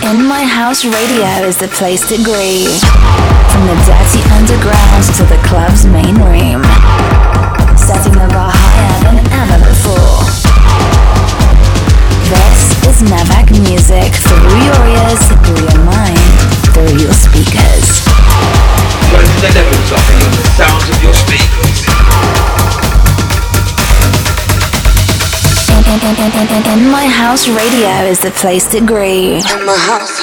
In My House Radio is the place to grieve. From the dirty underground to the club's main room, setting the bar higher than ever before. This is Navac Music, through your ears, through your mind, through your speakers. Close the levels up in the sounds of your speakers. In My House Radio is the place to groove. In my house.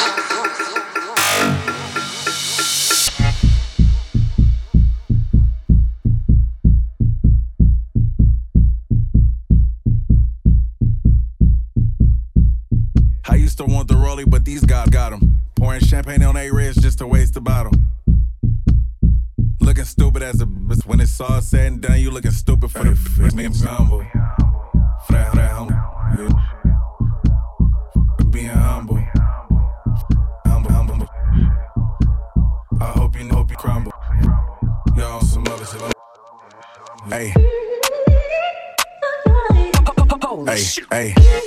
I used to want the Rollie, but these guys got them. Pouring champagne on A-Reds just to waste the bottle. Looking stupid as a bitch. When it's all said and done, you looking stupid for the bitch. Me and Mambo. Humble, yeah. Being humble. I hope you crumble. Y'all some other shit. Hey, hey, hey.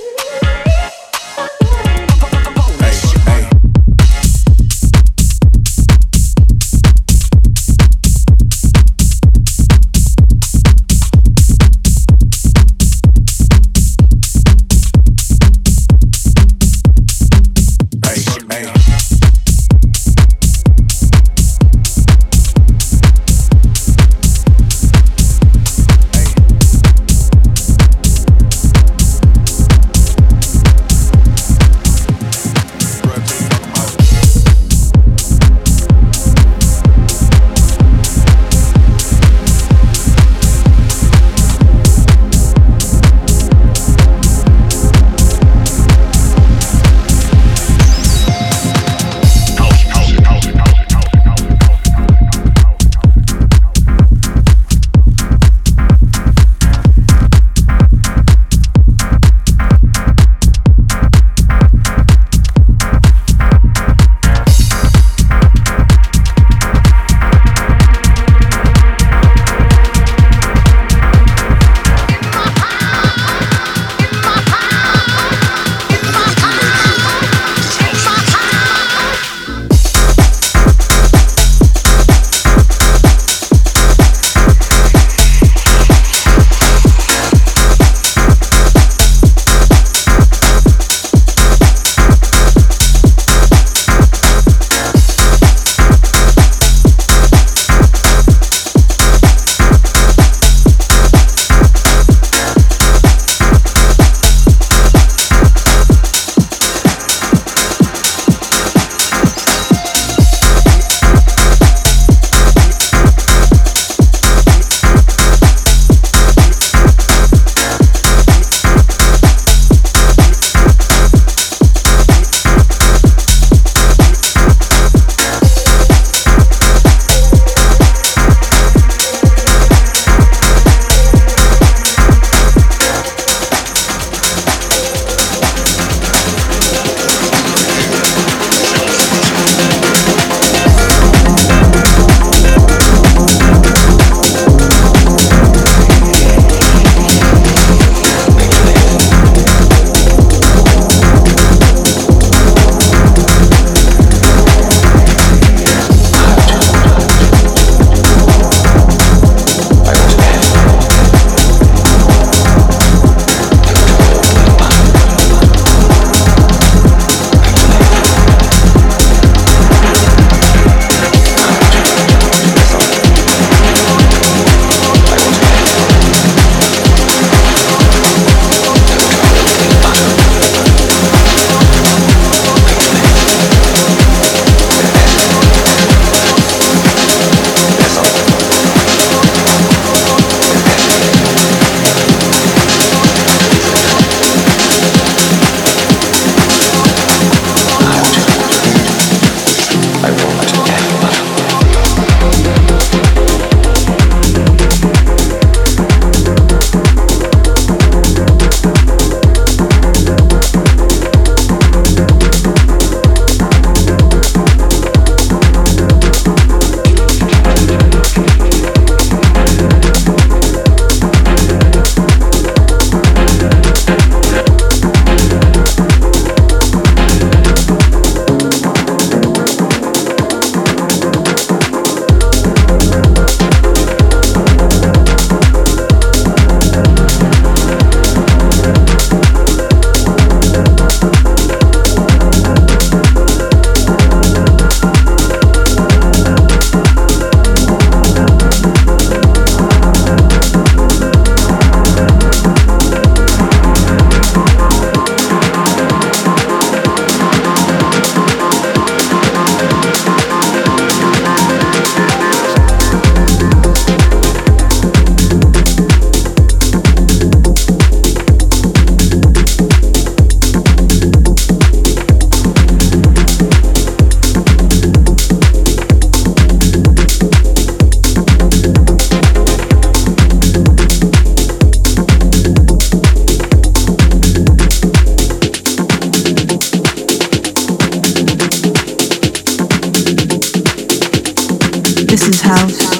This is house.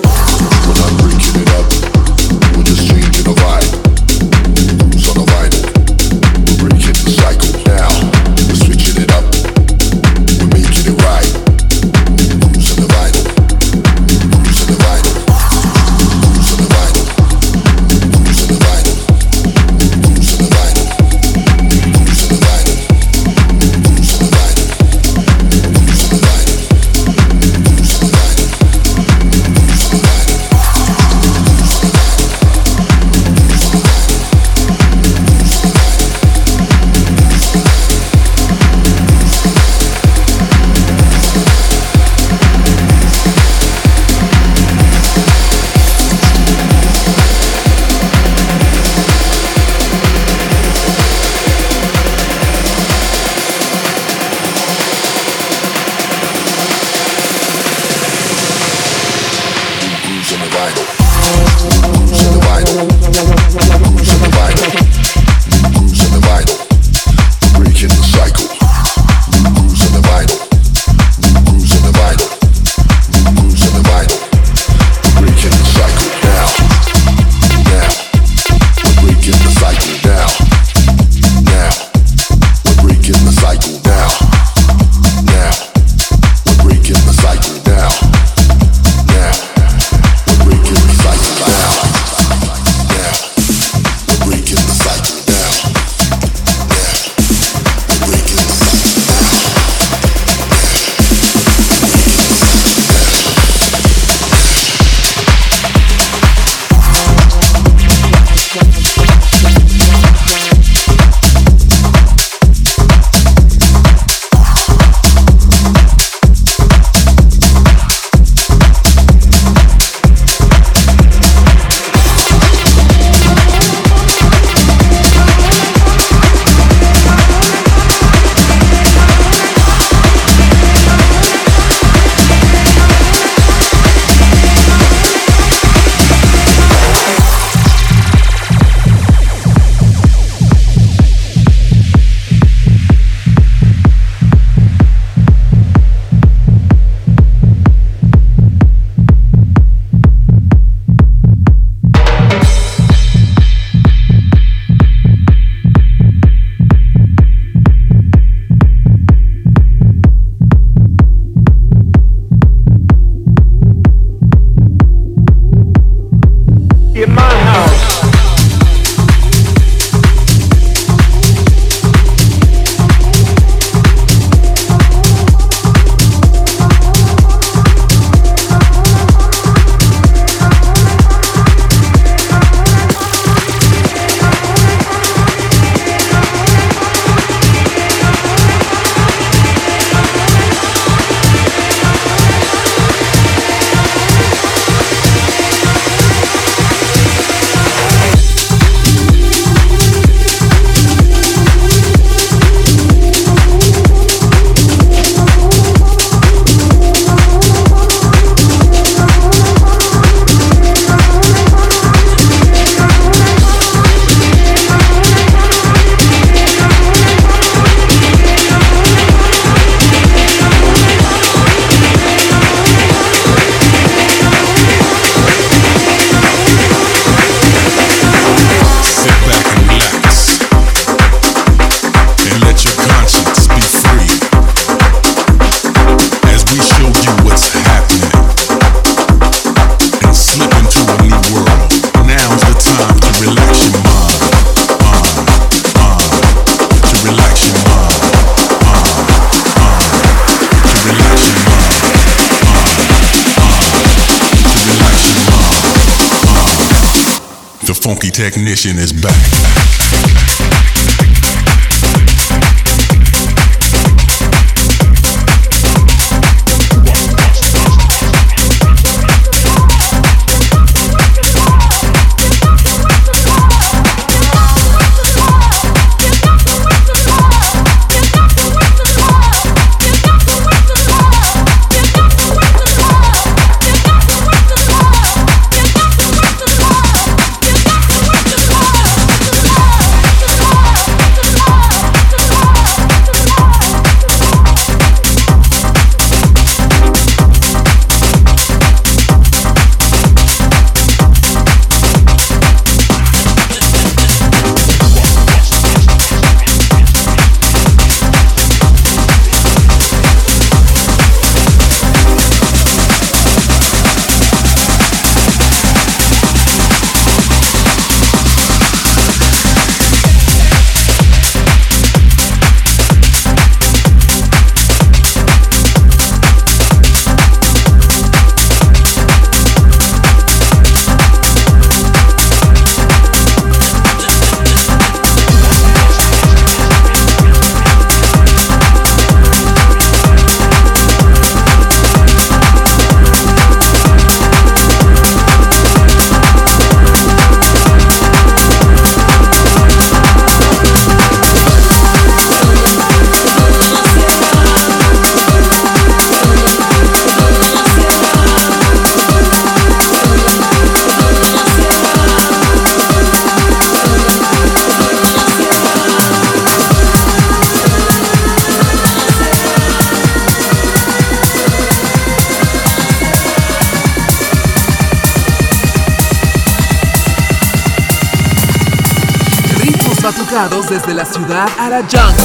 We're not breaking it up. We're just changing the vibe. Who's on the vinyl? We're breaking the cycle now. We're switching it up. We're making it right. Who's on the vinyl? Who's on the vinyl? Who's on the vinyl? Who's on the vinyl? Who's on the vinyl? Who's on the vinyl? Who's on the vinyl? Who's on the vinyl? Funky technician is back. enfocados desde la ciudad Arayán.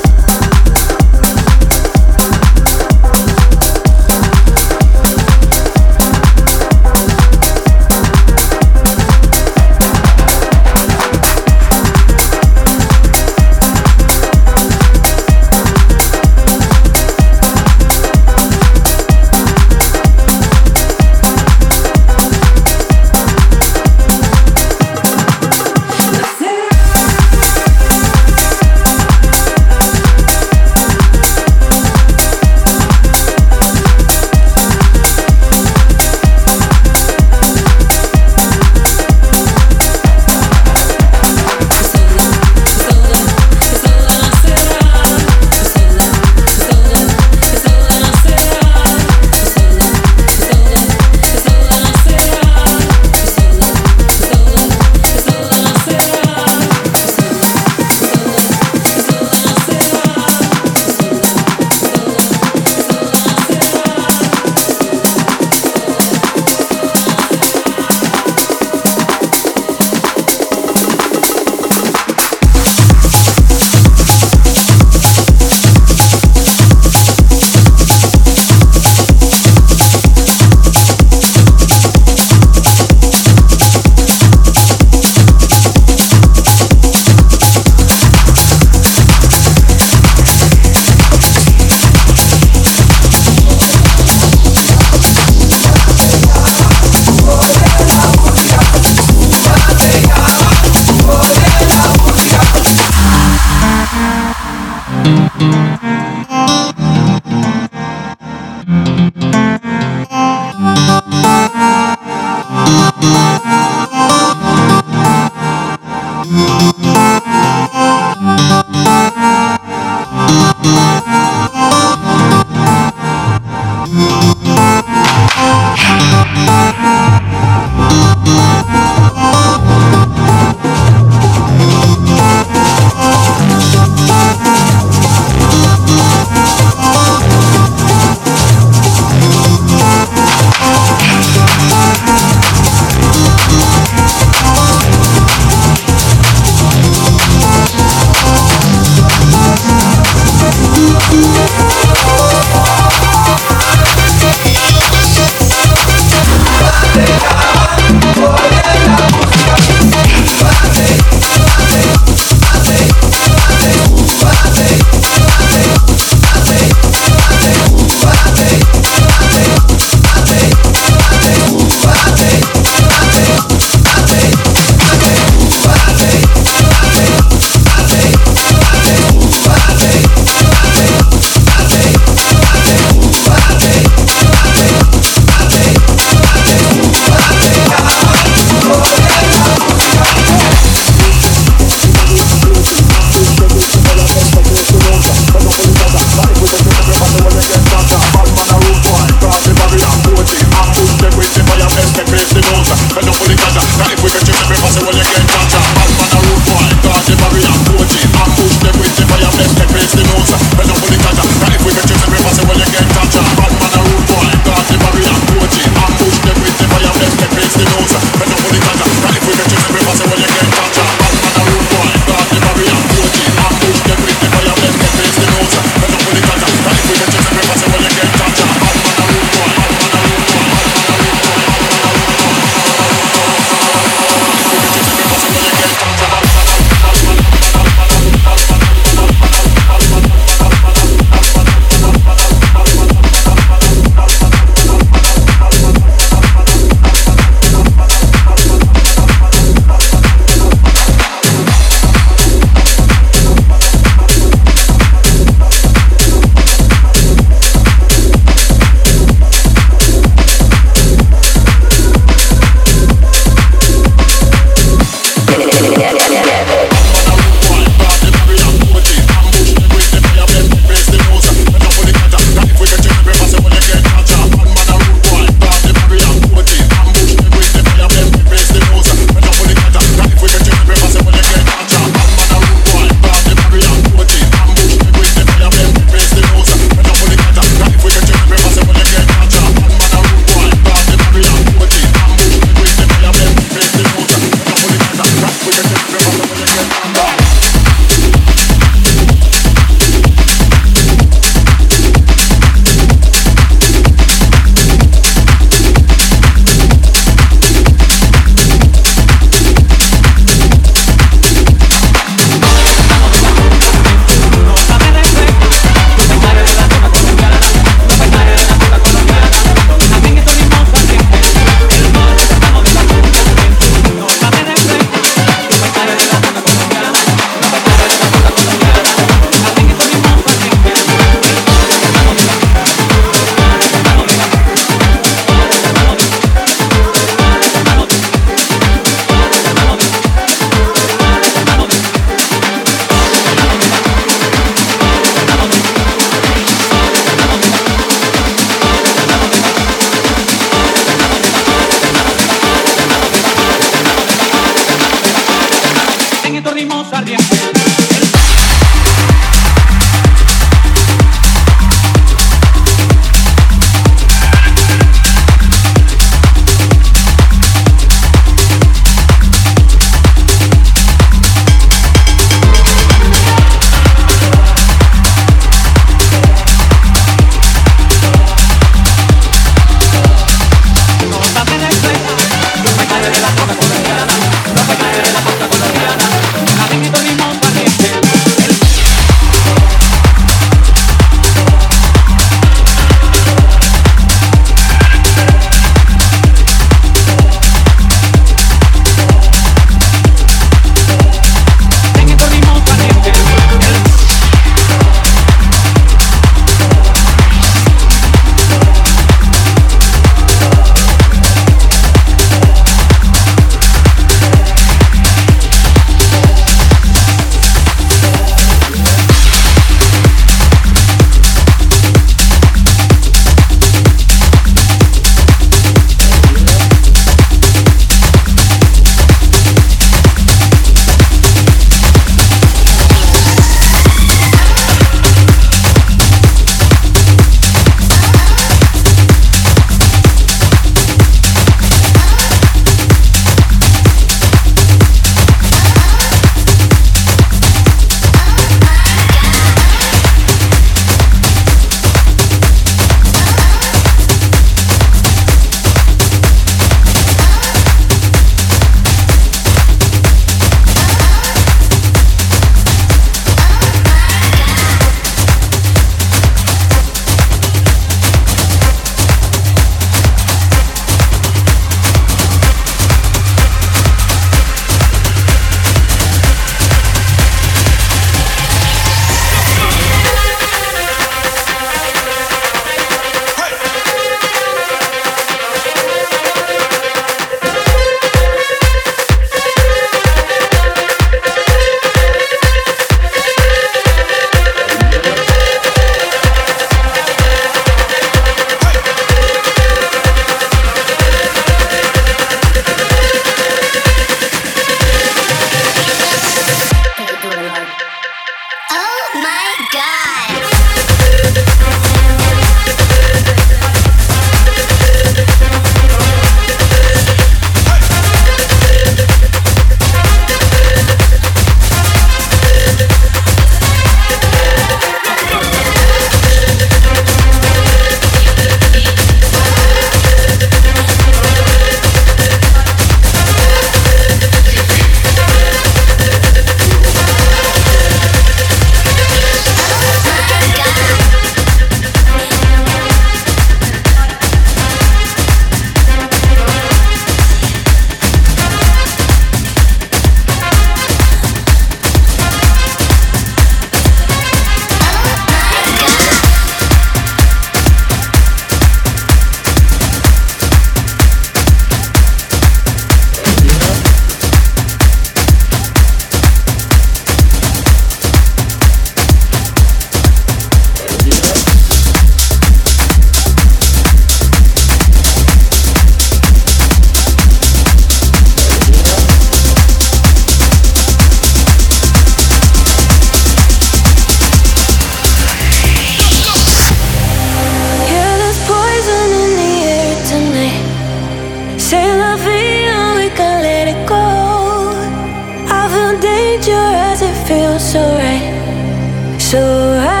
so right.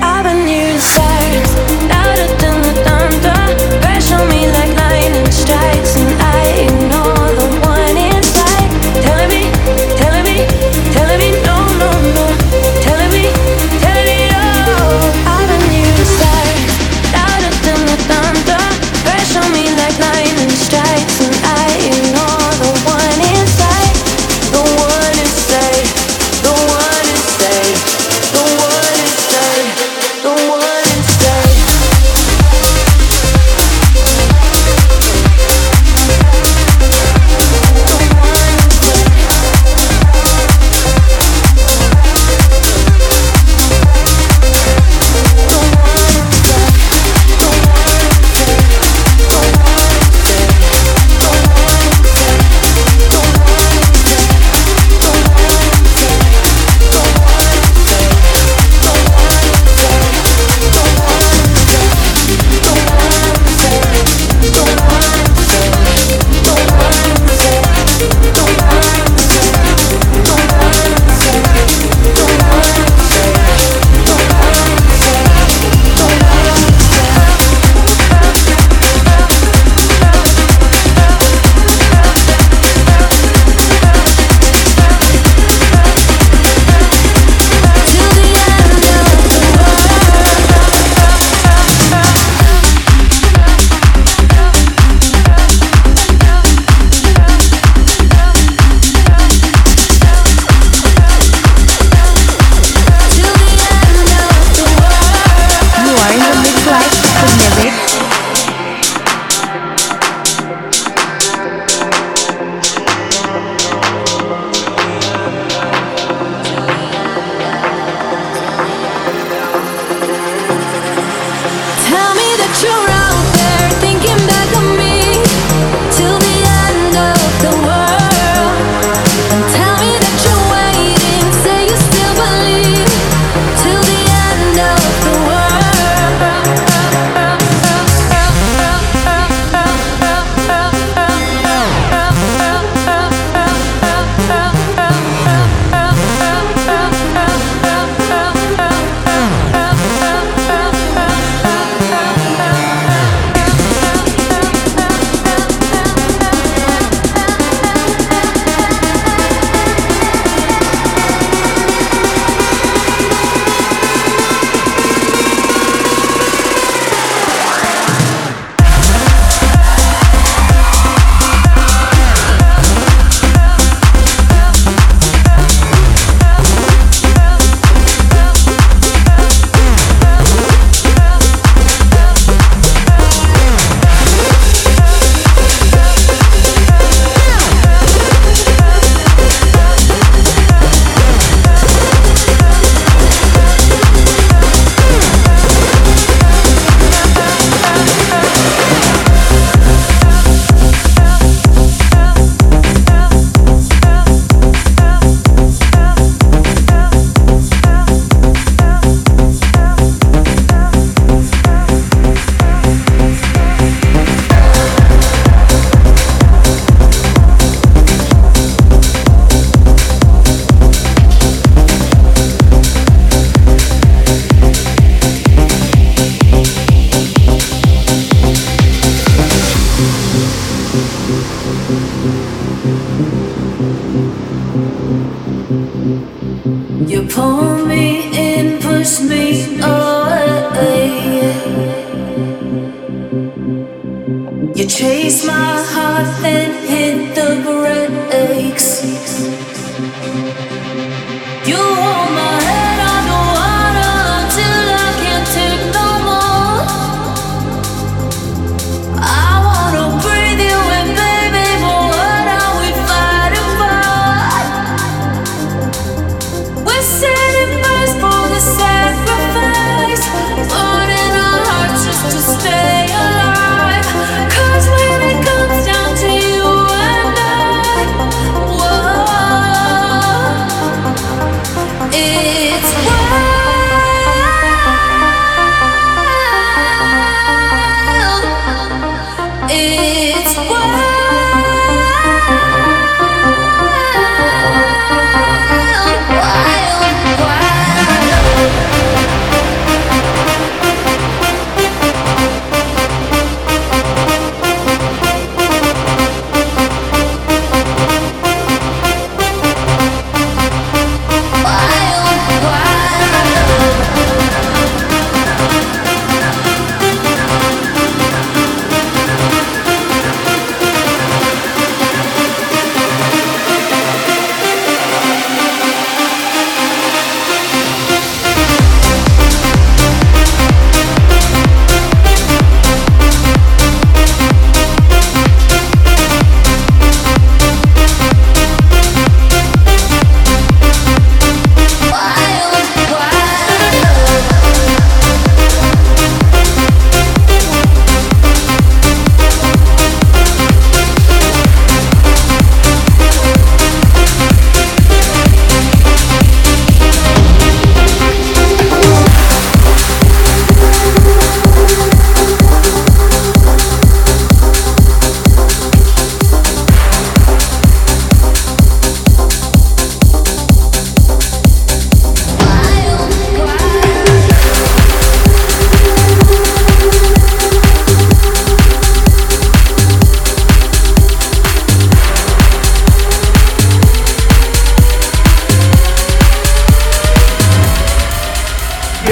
I've been here inside, out of the thunder, press on me like lightning strikes, and I ignore the one inside, telling me no, no, no, telling me no. I've been here inside, out of the thunder, press on me like lightning strikes, and I ignore the one inside, the one inside, the one inside.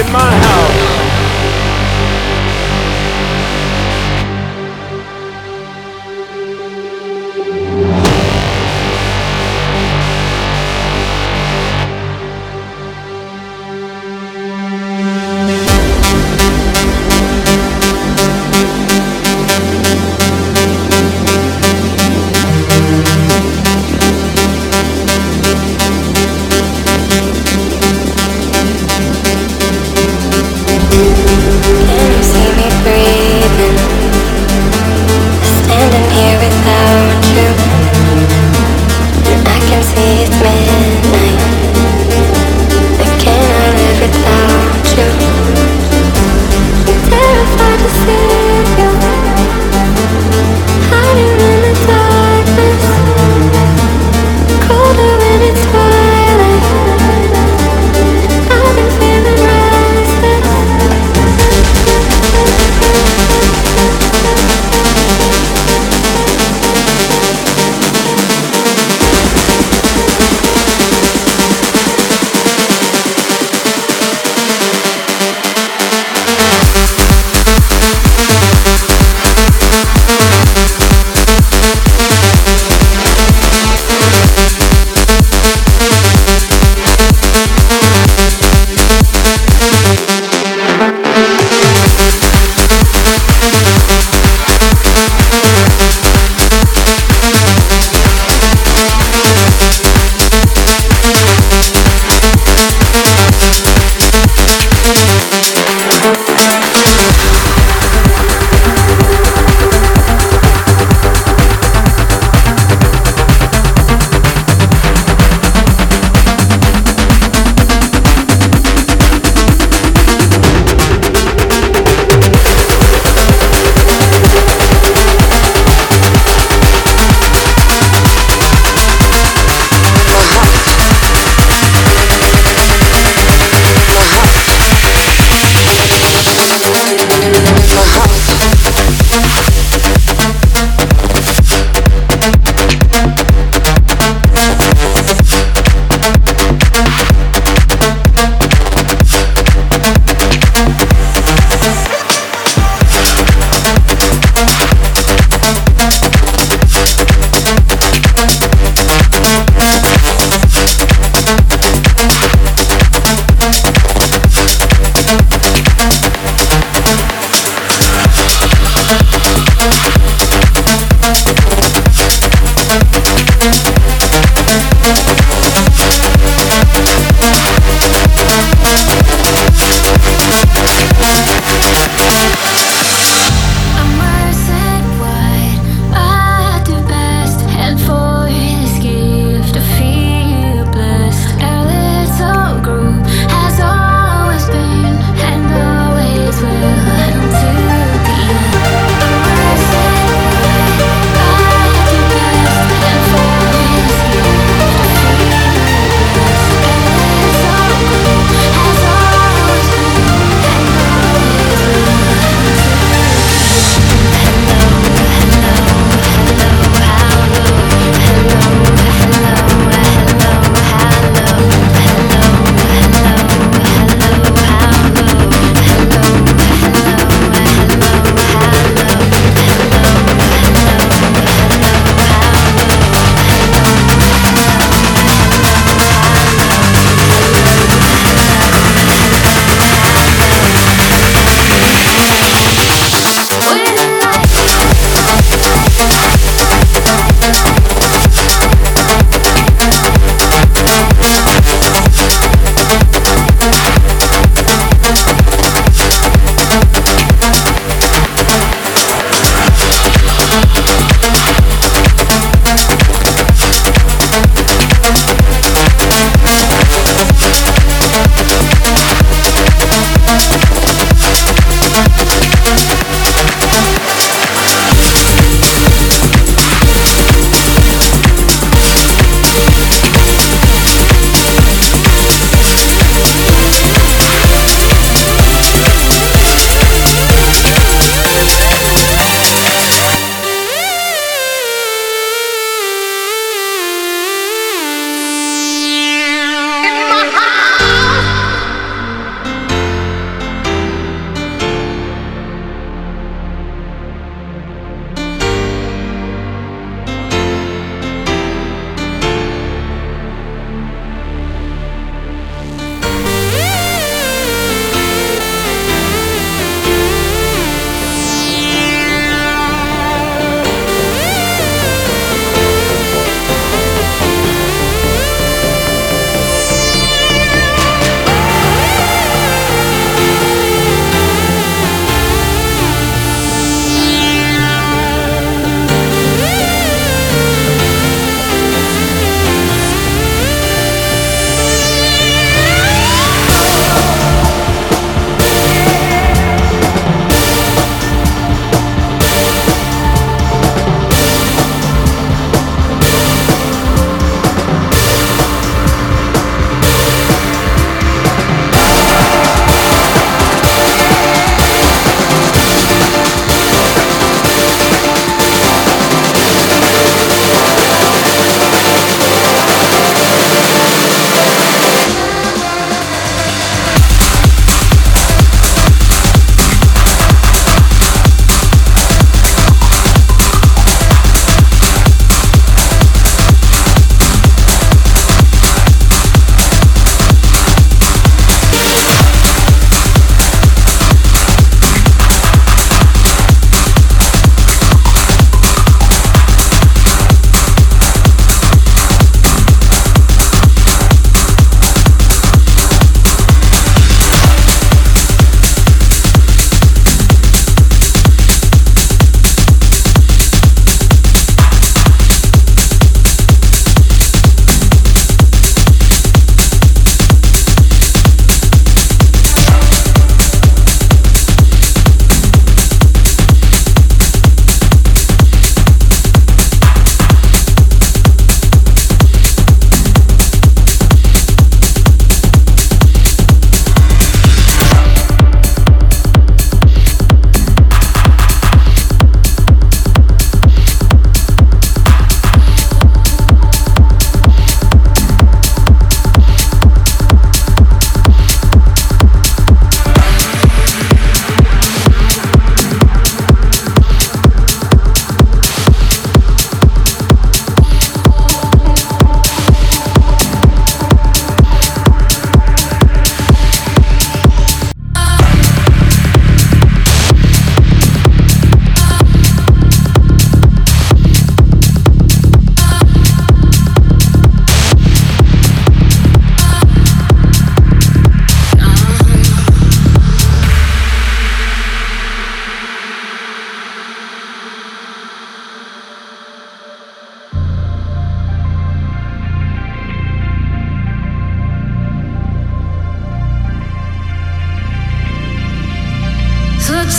in my house.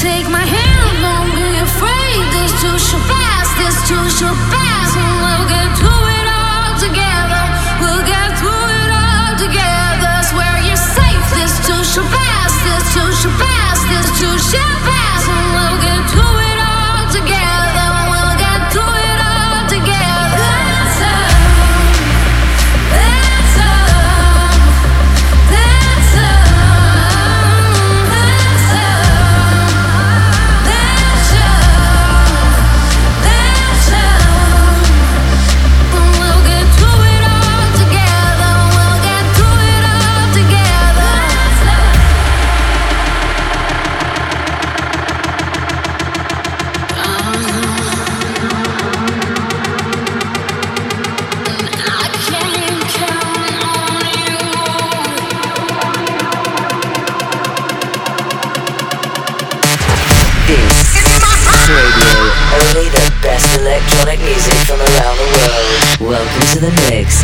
Take my hand, don't be afraid. This too shall pass, this too shall pass. And we'll get through it all together. We'll get through it all together. Swear you're safe, this too shall pass, this too shall pass, this too shall pass. And we'll get through it all together. We'll get through it all together. That's all, that's all, that's all. Only the best electronic music from around the world. Welcome to the mix.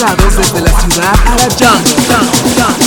lanzados desde la ciudad a la jungle. What?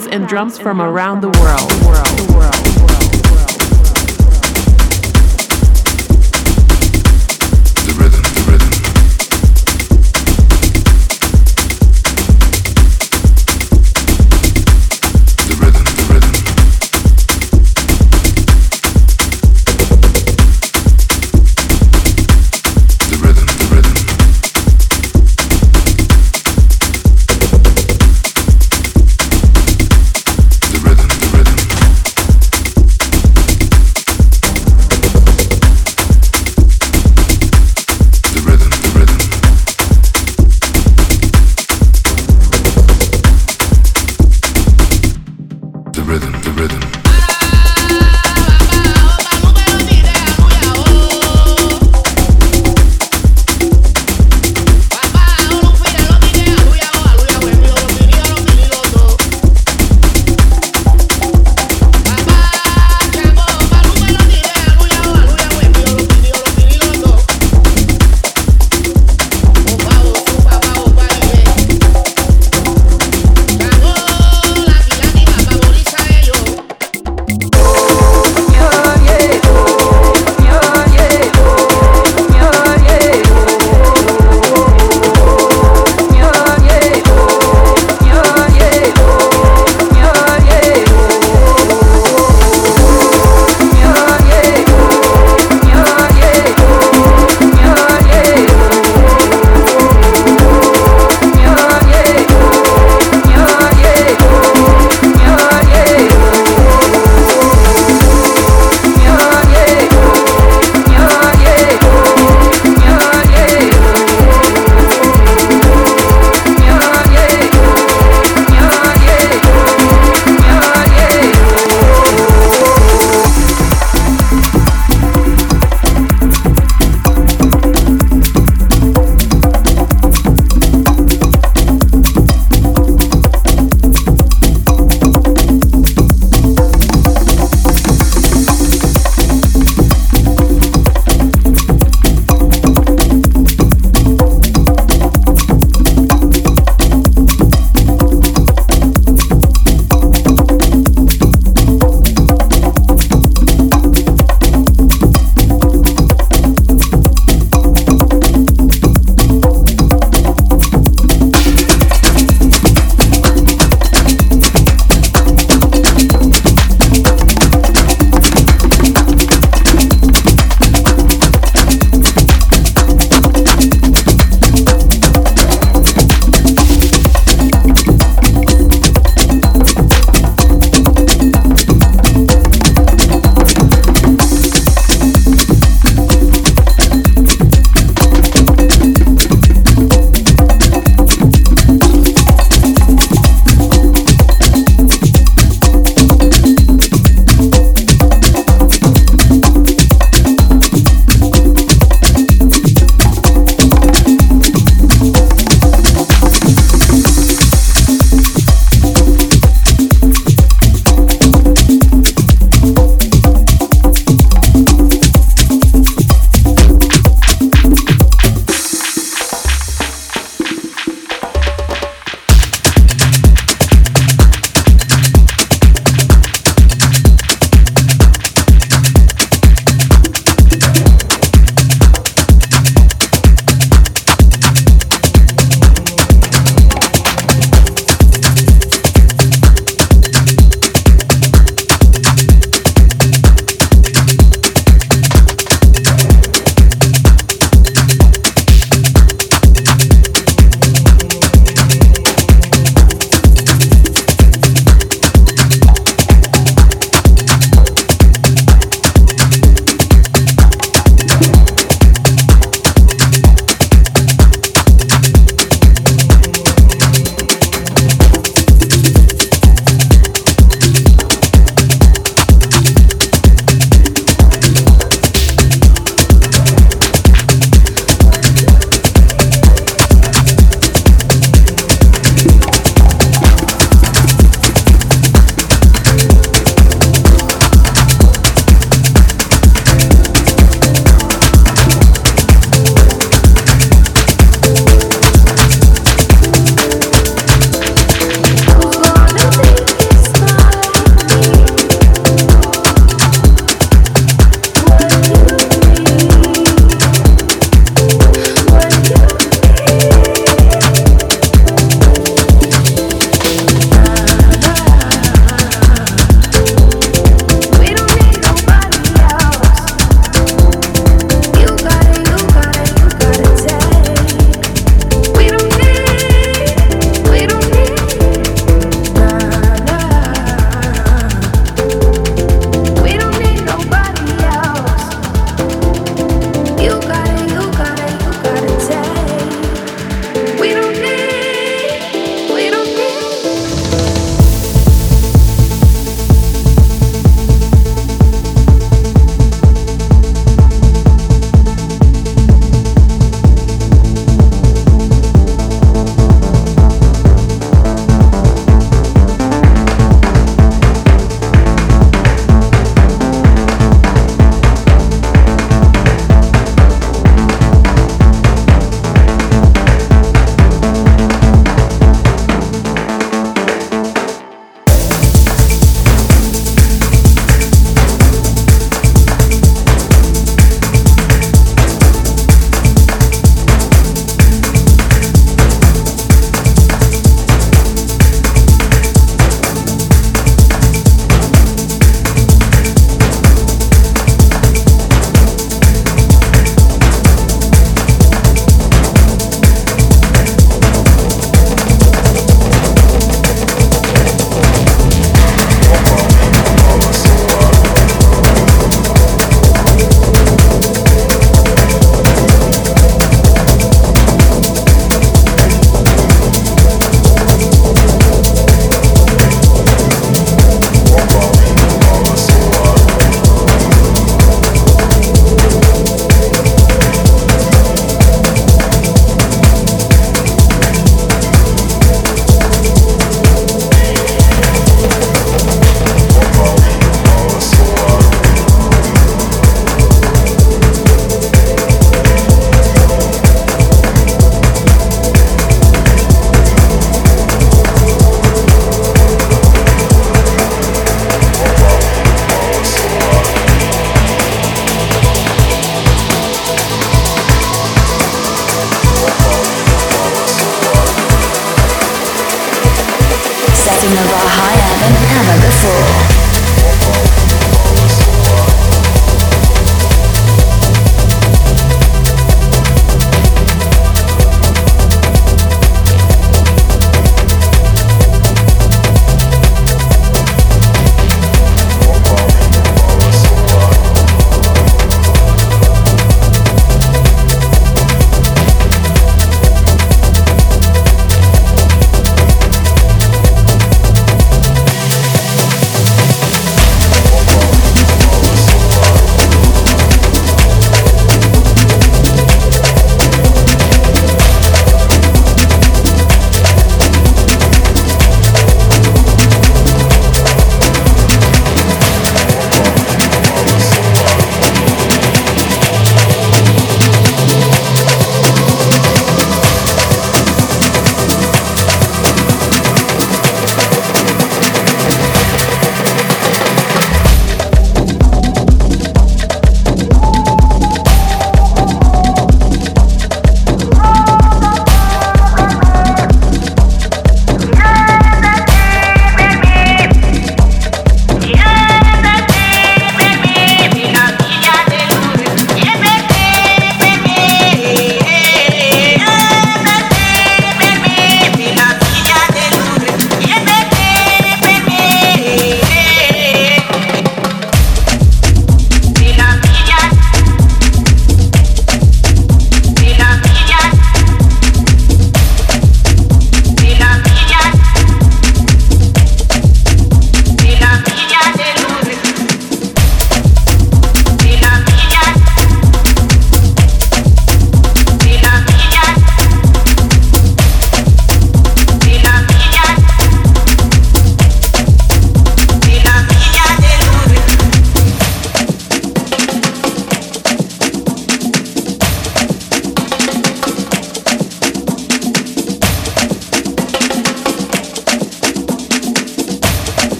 sounds and drums from around the world.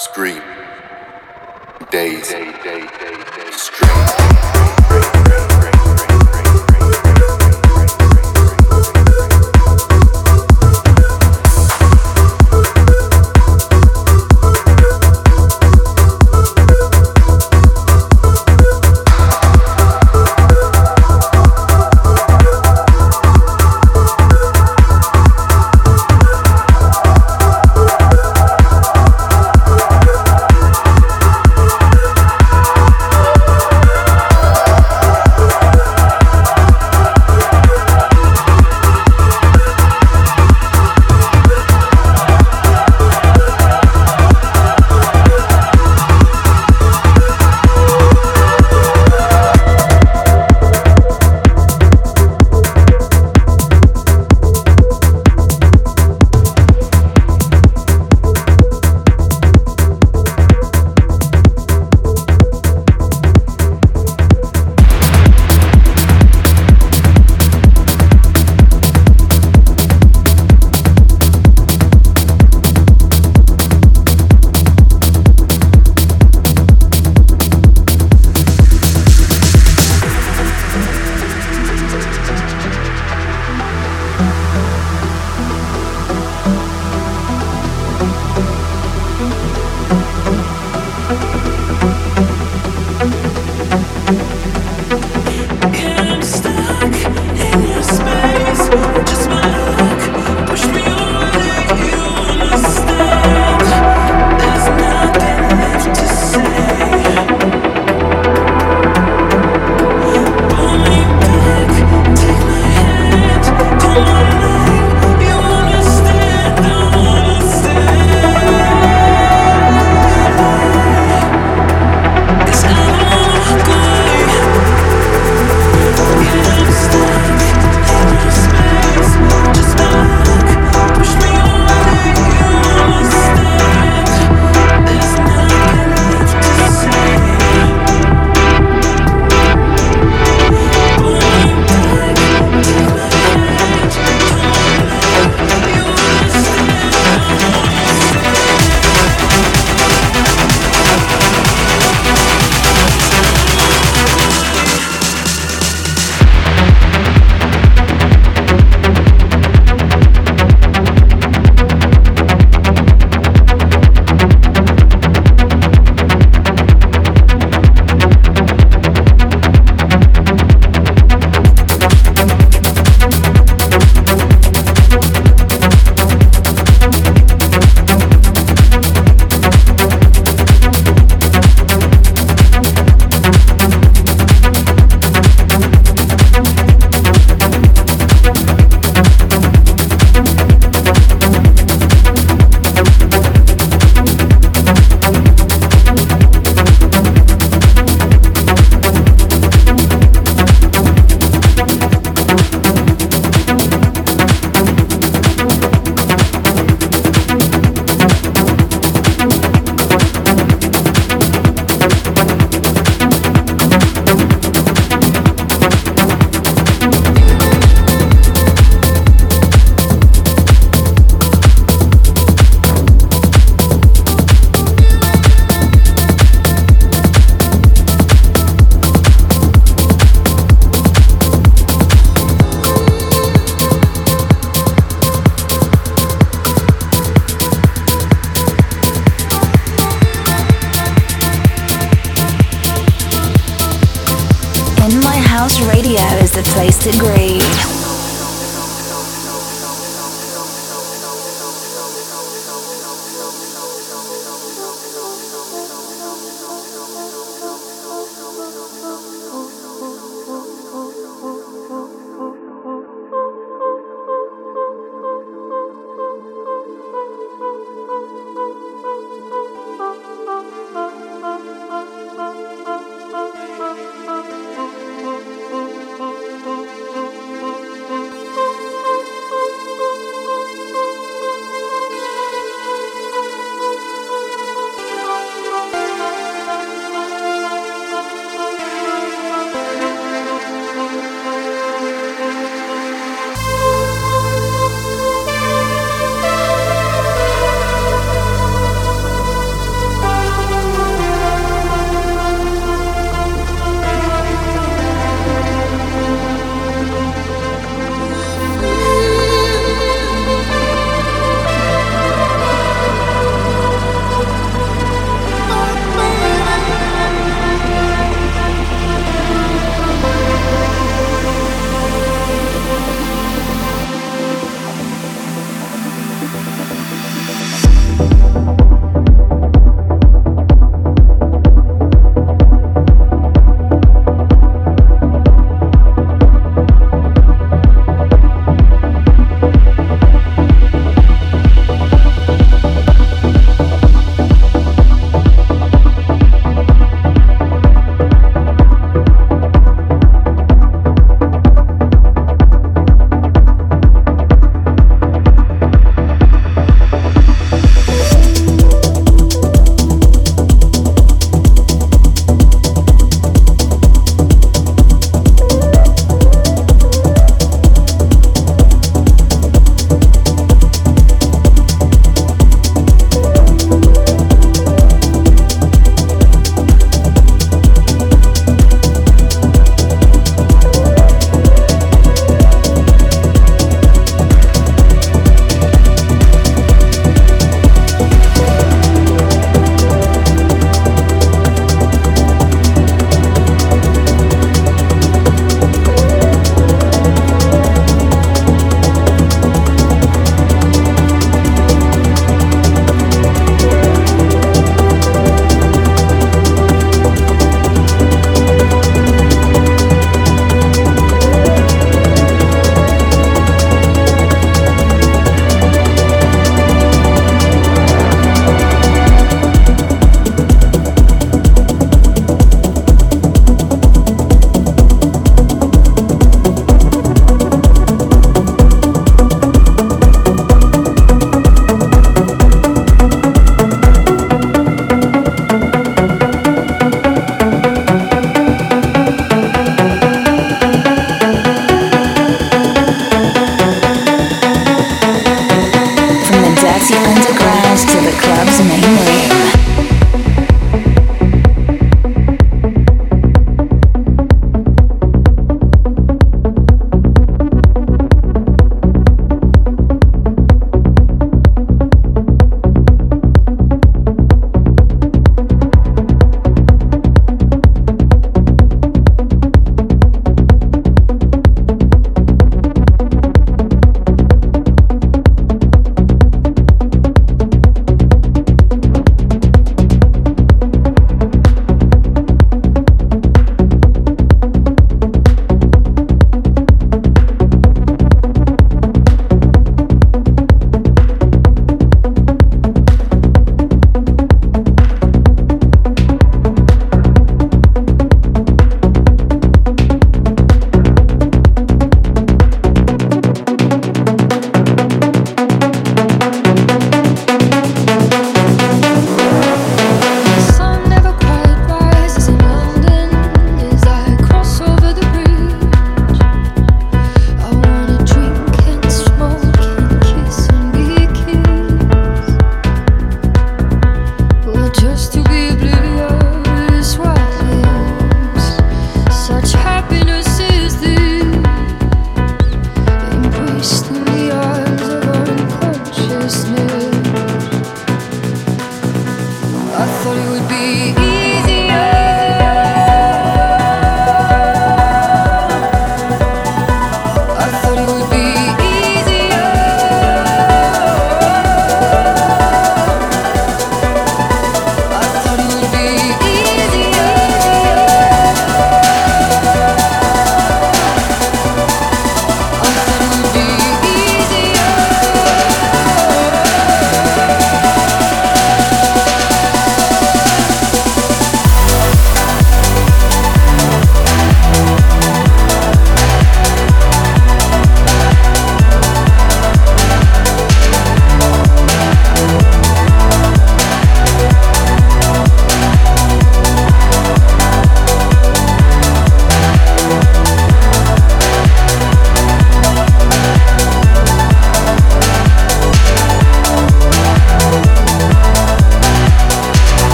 Scream. Days. Scream.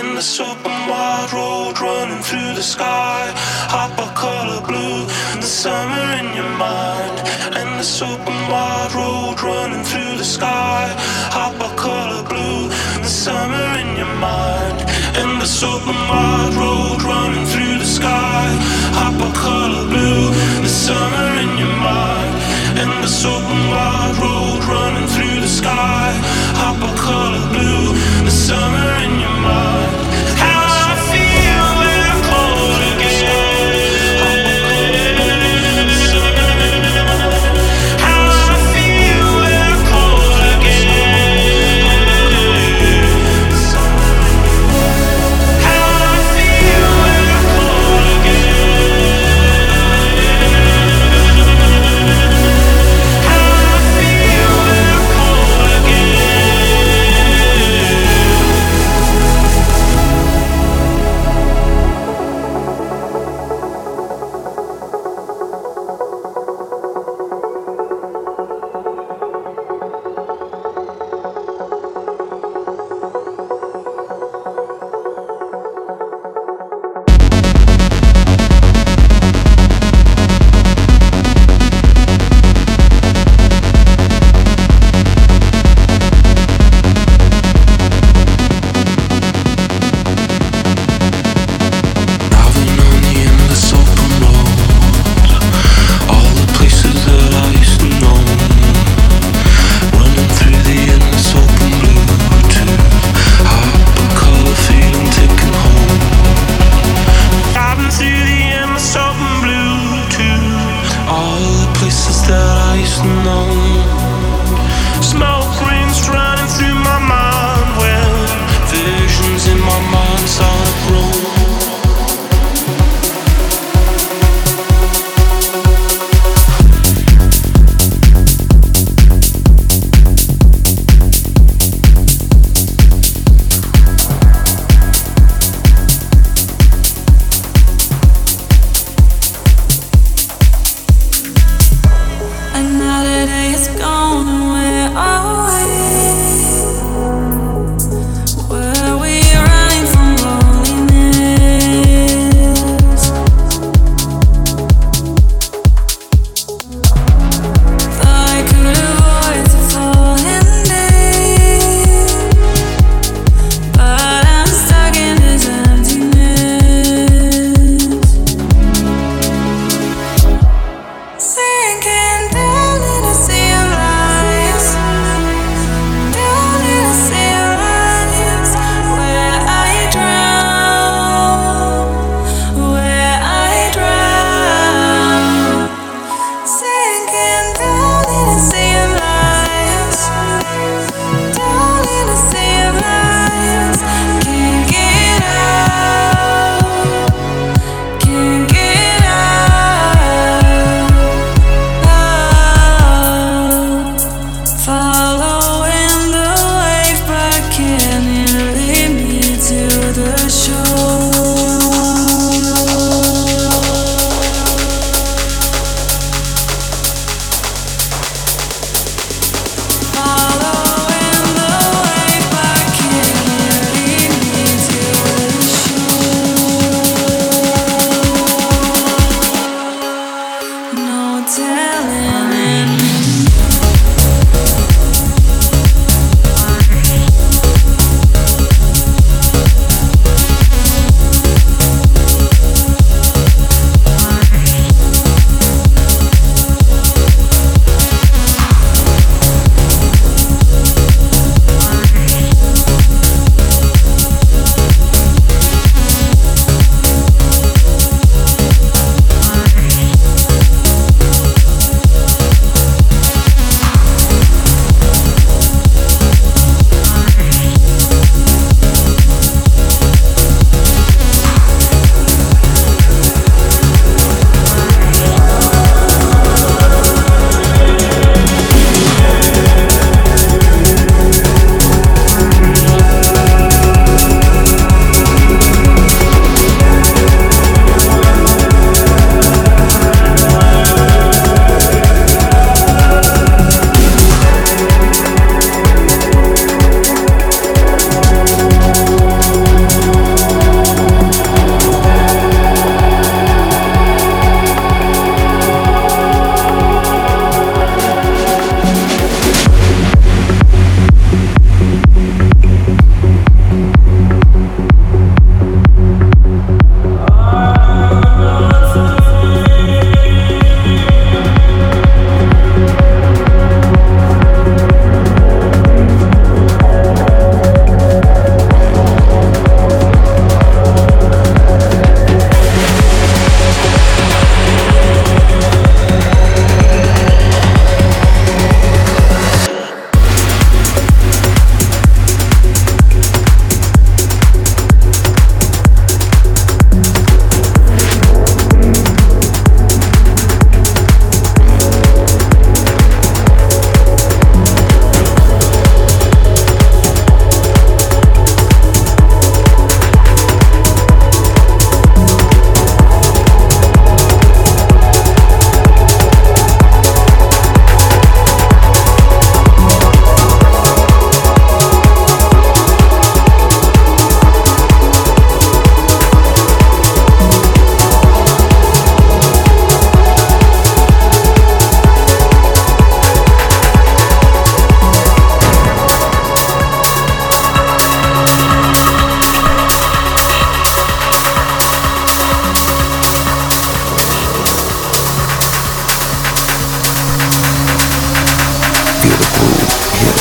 In this open wide road running through the sky, hop a color blue, the summer in your mind. In this open wide road running through the sky, hop a color blue, the summer in your mind. In this open wide road running through the sky, hop a color blue, the summer in your mind. In this open wide road running through the sky, hop a color blue, the summer in your mind. You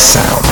sound.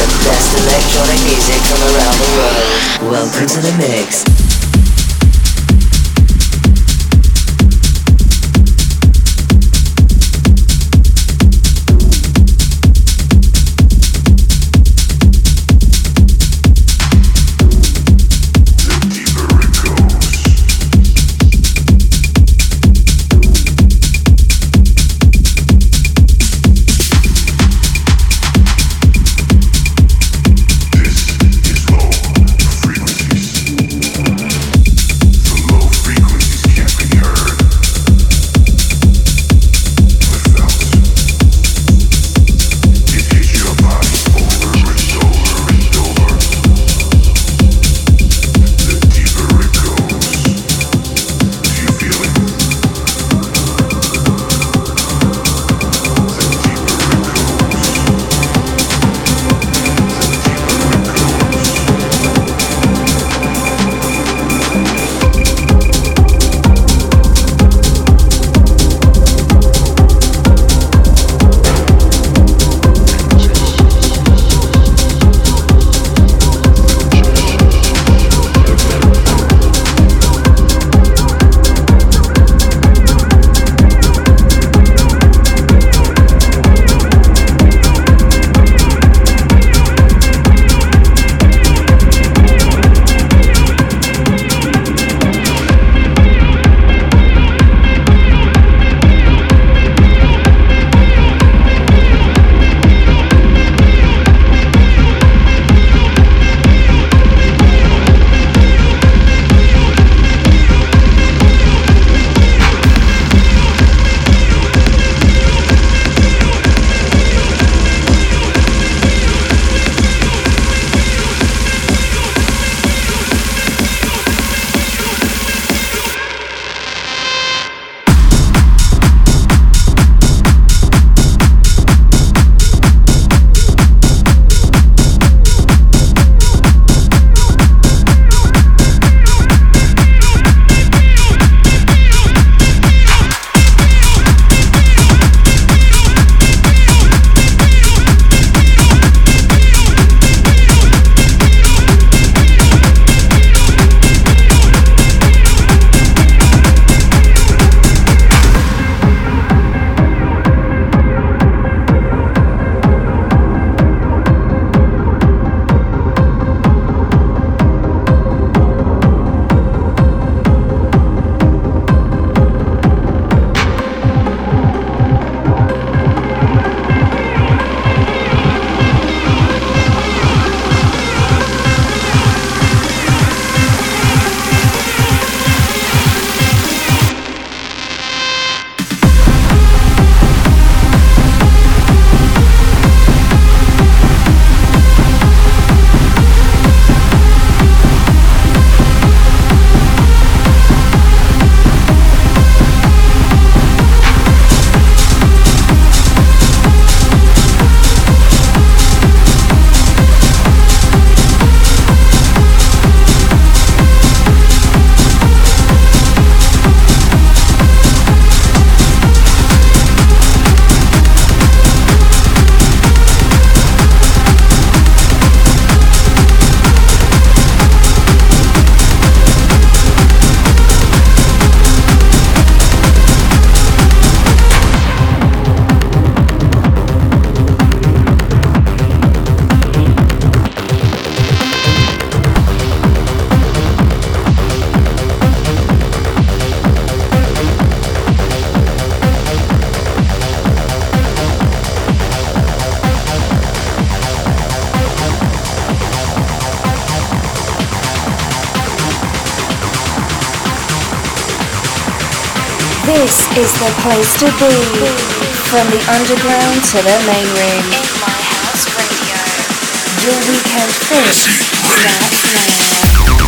the best electronic music from around the world. Welcome to the mix. This is the place to be, from the underground to the main room. In my house radio, your weekend fix, Nat Nair.